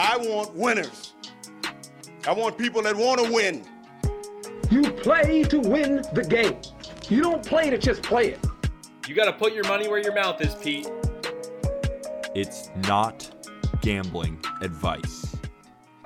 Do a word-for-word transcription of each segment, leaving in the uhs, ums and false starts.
I want winners. I want people that want to win. You play to win the game. You don't play to just play it. You got to put your money where your mouth is, Pete. It's not gambling advice.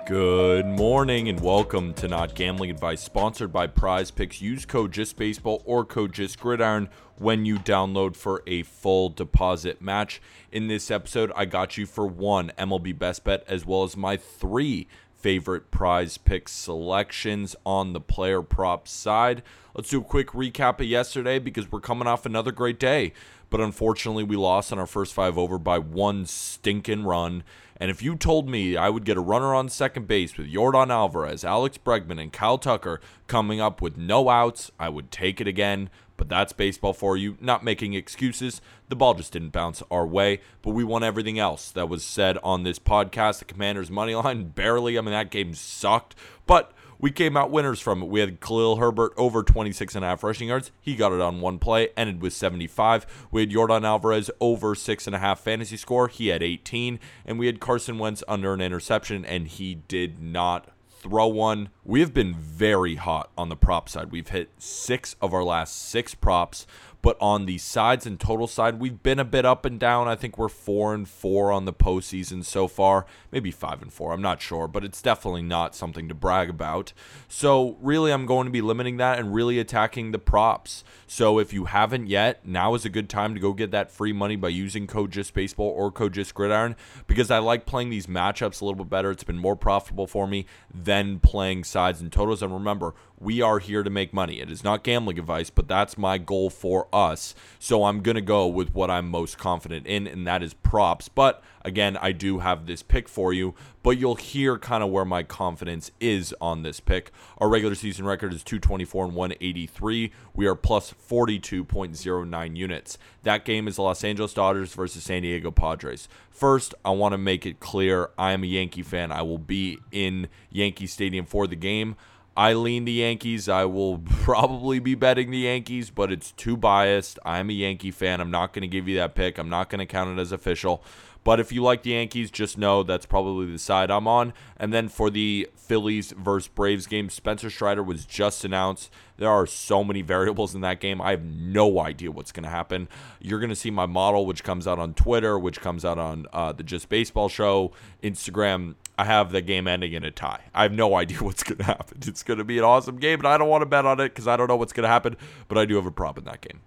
Good morning and welcome to Not Gambling Advice, sponsored by Prize Picks. Use code JustBaseball or code JustGridiron when you download for a full deposit match. In this episode, I got you for one M L B best bet as well as my three favorite Prize Pick selections on the player prop side. Let's do a quick recap of yesterday because we're coming off another great day. But unfortunately, we lost on our first five over by one stinking run. And if you told me I would get a runner on second base with Yordan Alvarez, Alex Bregman, and Kyle Tucker coming up with no outs, I would take it again. But that's baseball for you. Not making excuses. The ball just didn't bounce our way. But we won everything else that was said on this podcast. The Commanders' money line barely. I mean, that game sucked. But we came out winners from it. We had Khalil Herbert over twenty-six and a half rushing yards. He got it on one play. Ended with seventy-five. We had Yordan Alvarez over six and a half fantasy score. He had eighteen. And we had Carson Wentz under an interception. And he did not throw one. We have been very hot on the prop side. We've hit six of our last six props, but on the sides and total side, we've been a bit up and down. I think we're four and four on the postseason so far, maybe five and four. I'm not sure, but it's definitely not something to brag about. So really, I'm going to be limiting that and really attacking the props. So if you haven't yet, now is a good time to go get that free money by using code JustBaseball or code JustGridiron because I like playing these matchups a little bit better. It's been more profitable for me than playing sides and totals. And remember, we are here to make money. It is not gambling advice, but that's my goal for us. So I'm going to go with what I'm most confident in, and that is props. But again, I do have this pick for you, but you'll hear kind of where my confidence is on this pick. Our regular season record is two twenty-four and one eighty-three. We are plus forty-two point oh nine units. That game is the Los Angeles Dodgers versus San Diego Padres. First, I want to make it clear I am a Yankee fan. I will be in Yankee Stadium for the game. I lean the Yankees. I will probably be betting the Yankees, but it's too biased. I'm a Yankee fan. I'm not going to give you that pick. I'm not going to count it as official. But if you like the Yankees, just know that's probably the side I'm on. And then for the Phillies versus Braves game, Spencer Strider was just announced. There are so many variables in that game. I have no idea what's going to happen. You're going to see my model, which comes out on Twitter, which comes out on uh, the Just Baseball Show, Instagram. I have the game ending in a tie. I have no idea what's going to happen. It's going to be an awesome game, and I don't want to bet on it because I don't know what's going to happen, but I do have a prop in that game.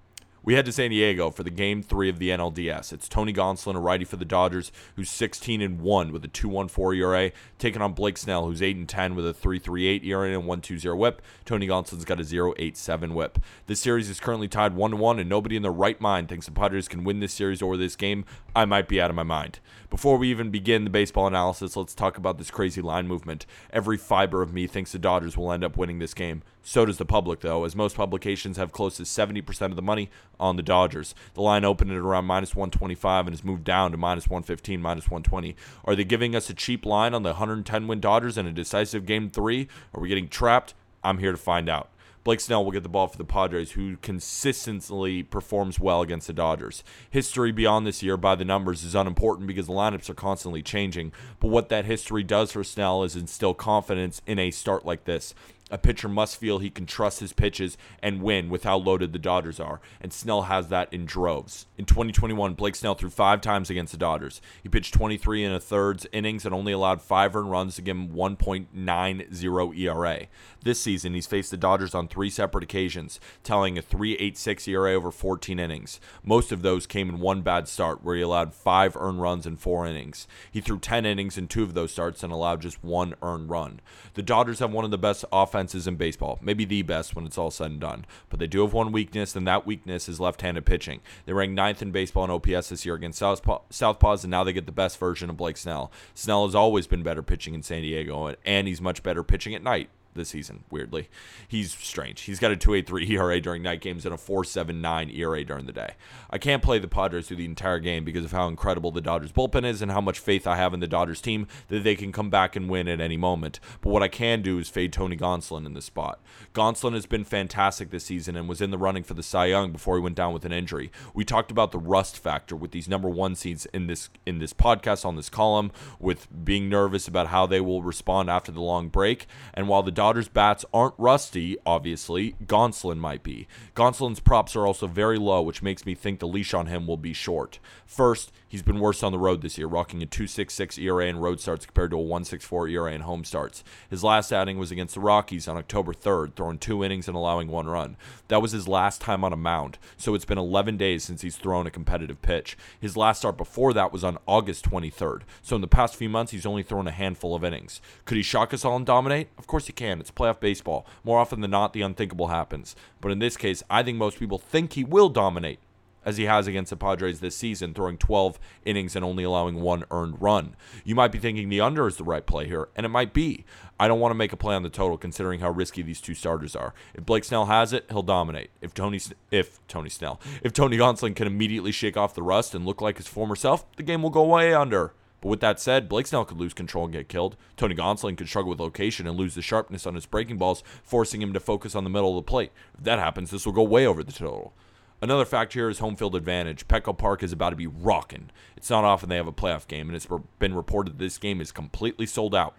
We head to San Diego for the game three of the N L D S. It's Tony Gonsolin, a righty for the Dodgers, who's sixteen and one with a two point one four E R A, taking on Blake Snell, who's eight and ten with a three point three eight E R A and a one point two oh whip. Tony Gonsolin's got a point oh eight seven whip. This series is currently tied one to one, and nobody in their right mind thinks the Padres can win this series or this game. I might be out of my mind. Before we even begin the baseball analysis, let's talk about this crazy line movement. Every fiber of me thinks the Dodgers will end up winning this game. So does the public, though, as most publications have close to seventy percent of the money on the Dodgers. The line opened at around minus one twenty-five and has moved down to minus one fifteen, minus one twenty. Are they giving us a cheap line on the one ten win Dodgers in a decisive game three? Are we getting trapped? I'm here to find out. Blake Snell will get the ball for the Padres, who consistently performs well against the Dodgers. History beyond this year by the numbers is unimportant because the lineups are constantly changing, but what that history does for Snell is instill confidence in a start like this. A pitcher must feel he can trust his pitches and win with how loaded the Dodgers are, and Snell has that in droves. In twenty twenty-one, Blake Snell threw five times against the Dodgers. He pitched twenty-three and a third innings and only allowed five earned runs to give him one point nine oh E R A. This season, he's faced the Dodgers on three separate occasions, tallying a three point eight six E R A over fourteen innings. Most of those came in one bad start, where he allowed five earned runs in four innings. He threw ten innings in two of those starts and allowed just one earned run. The Dodgers have one of the best offensive offenses in baseball, maybe the best when it's all said and done. But they do have one weakness, and that weakness is left-handed pitching. They ranked ninth in baseball in O P S this year against Southpaw, Southpaws, and now they get the best version of Blake Snell. Snell has always been better pitching in San Diego, and he's much better pitching at night this season, weirdly. He's strange. He's got a two point eight three E R A during night games and a four point seven nine E R A during the day. I can't play the Padres through the entire game because of how incredible the Dodgers bullpen is and how much faith I have in the Dodgers team that they can come back and win at any moment. But what I can do is fade Tony Gonsolin in this spot. Gonsolin has been fantastic this season and was in the running for the Cy Young before he went down with an injury. We talked about the rust factor with these number one seeds in this in this podcast, on this column, with being nervous about how they will respond after the long break. And while the Dodgers Dodgers bats aren't rusty, obviously, Gonsolin might be. Gonsolin's props are also very low, which makes me think the leash on him will be short. First, he's been worse on the road this year, rocking a two point six six E R A in road starts compared to a one point six four E R A in home starts. His last outing was against the Rockies on October third, throwing two innings and allowing one run. That was his last time on a mound, so it's been eleven days since he's thrown a competitive pitch. His last start before that was on August twenty-third, so in the past few months, he's only thrown a handful of innings. Could he shock us all and dominate? Of course he can. It's playoff baseball. More often than not, the unthinkable happens. But in this case, I think most people think he will dominate, as he has against the Padres this season, throwing twelve innings and only allowing one earned run. You might be thinking the under is the right play here, and it might be. I don't want to make a play on the total considering how risky these two starters are. If Blake Snell has it, he'll dominate. If Tony if Tony Snell, if Tony Gonsolin can immediately shake off the rust and look like his former self, the game will go way under. But with that said, Blake Snell could lose control and get killed. Tony Gonsolin could struggle with location and lose the sharpness on his breaking balls, forcing him to focus on the middle of the plate. If that happens, this will go way over the total. Another factor here is home field advantage. Petco Park is about to be rocking. It's not often they have a playoff game, and it's been reported this game is completely sold out.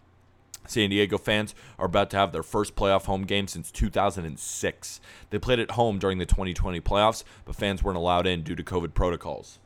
San Diego fans are about to have their first playoff home game since two thousand six. They played at home during the twenty twenty playoffs, but fans weren't allowed in due to COVID protocols.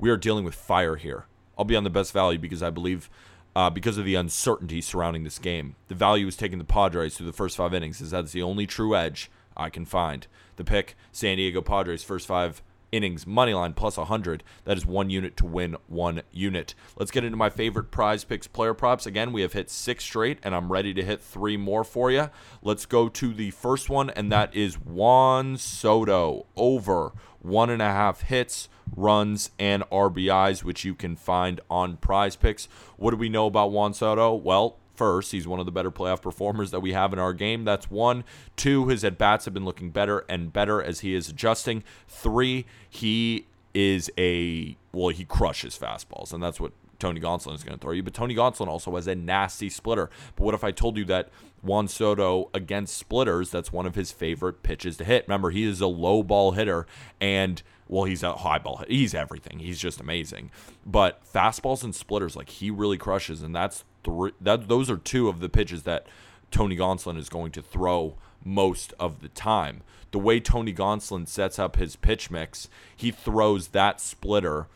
We are dealing with fire here. I'll be on the best value because I believe, uh, because of the uncertainty surrounding this game. The value is taking the Padres through the first five innings, as that's the only true edge I can find. The pick, San Diego Padres first five innings, money line plus one hundred. That is one unit to win one unit. Let's get into my favorite Prize Picks player props. Again, we have hit six straight, and I'm ready to hit three more for you. Let's go to the first one, and that is Juan Soto over one and a half hits, runs, and R B Is, which you can find on Prize Picks. What do we know about Juan Soto? Well, first, he's one of the better playoff performers that we have in our game. That's one. Two, his at-bats have been looking better and better as he is adjusting. Three, he is a, well, he crushes fastballs, and that's what Tony Gonsolin is going to throw you. But Tony Gonsolin also has a nasty splitter. But what if I told you that Juan Soto against splitters, that's one of his favorite pitches to hit? Remember, he is a low ball hitter, and well, he's a high ball. He's everything. He's just amazing. But fastballs and splitters, like, he really crushes, and that's three. That those are two of the pitches that Tony Gonsolin is going to throw most of the time. The way Tony Gonsolin sets up his pitch mix, he throws that splitter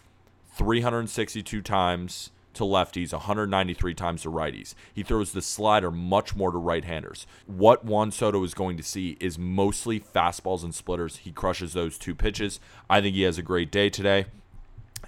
three hundred sixty-two times to lefties, one hundred ninety-three times to righties. He throws the slider much more to right-handers. What Juan Soto is going to see is mostly fastballs and splitters. He crushes those two pitches. I think he has a great day today.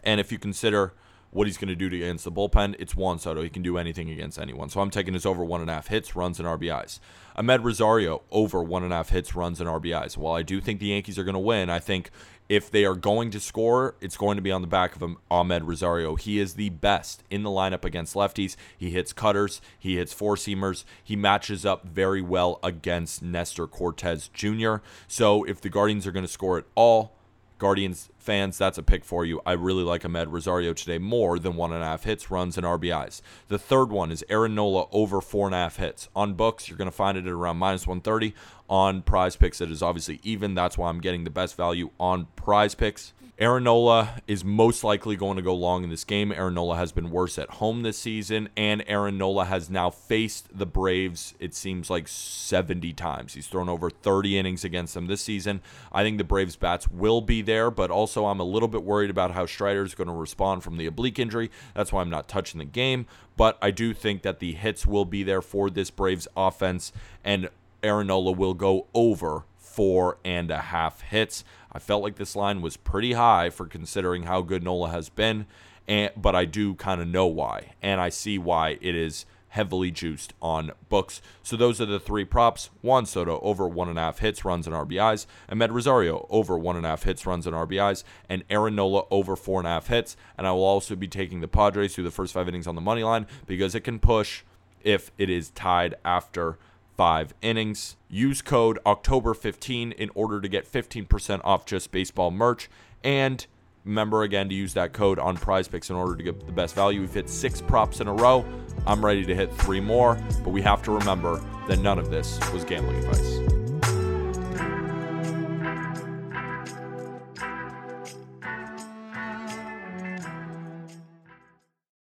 And if you consider what he's going to do against the bullpen, it's Juan Soto. He can do anything against anyone. So I'm taking his over one and a half hits, runs, and R B Is. Ahmed Rosario over one and a half hits, runs, and R B Is. While I do think the Yankees are going to win, I think if they are going to score, it's going to be on the back of Ahmed Rosario. He is the best in the lineup against lefties. He hits cutters. He hits four-seamers. He matches up very well against Nestor Cortes Junior So if the Guardians are going to score at all, Guardians fans, that's a pick for you. I really like Ahmed Rosario today more than one and a half hits, runs, and R B Is. The third one is Aaron Nola over four and a half hits. On books, you're going to find it at around minus one thirty. On Prize Picks, it is obviously even. That's why I'm getting the best value on Prize Picks. Aaron Nola is most likely going to go long in this game. Aaron Nola has been worse at home this season, and Aaron Nola has now faced the Braves, it seems like, seventy times. He's thrown over thirty innings against them this season. I think the Braves' bats will be there, but also I'm a little bit worried about how Strider is going to respond from the oblique injury. That's why I'm not touching the game, but I do think that the hits will be there for this Braves offense, and Aaron Nola will go over four and a half hits. I felt like this line was pretty high for considering how good Nola has been, and, but I do kind of know why, and I see why it is heavily juiced on books. So those are the three props. Juan Soto over one and a half hits, runs, and R B Is. Ahmed Rosario over one and a half hits, runs, and R B Is. And Aaron Nola over four and a half hits. And I will also be taking the Padres through the first five innings on the money line because it can push if it is tied after five innings. Use code October fifteen in order to get fifteen percent off Just Baseball merch. And remember again to use that code on Prize Picks in order to get the best value. We've hit six props in a row. I'm ready to hit three more, but we have to remember that none of this was gambling advice.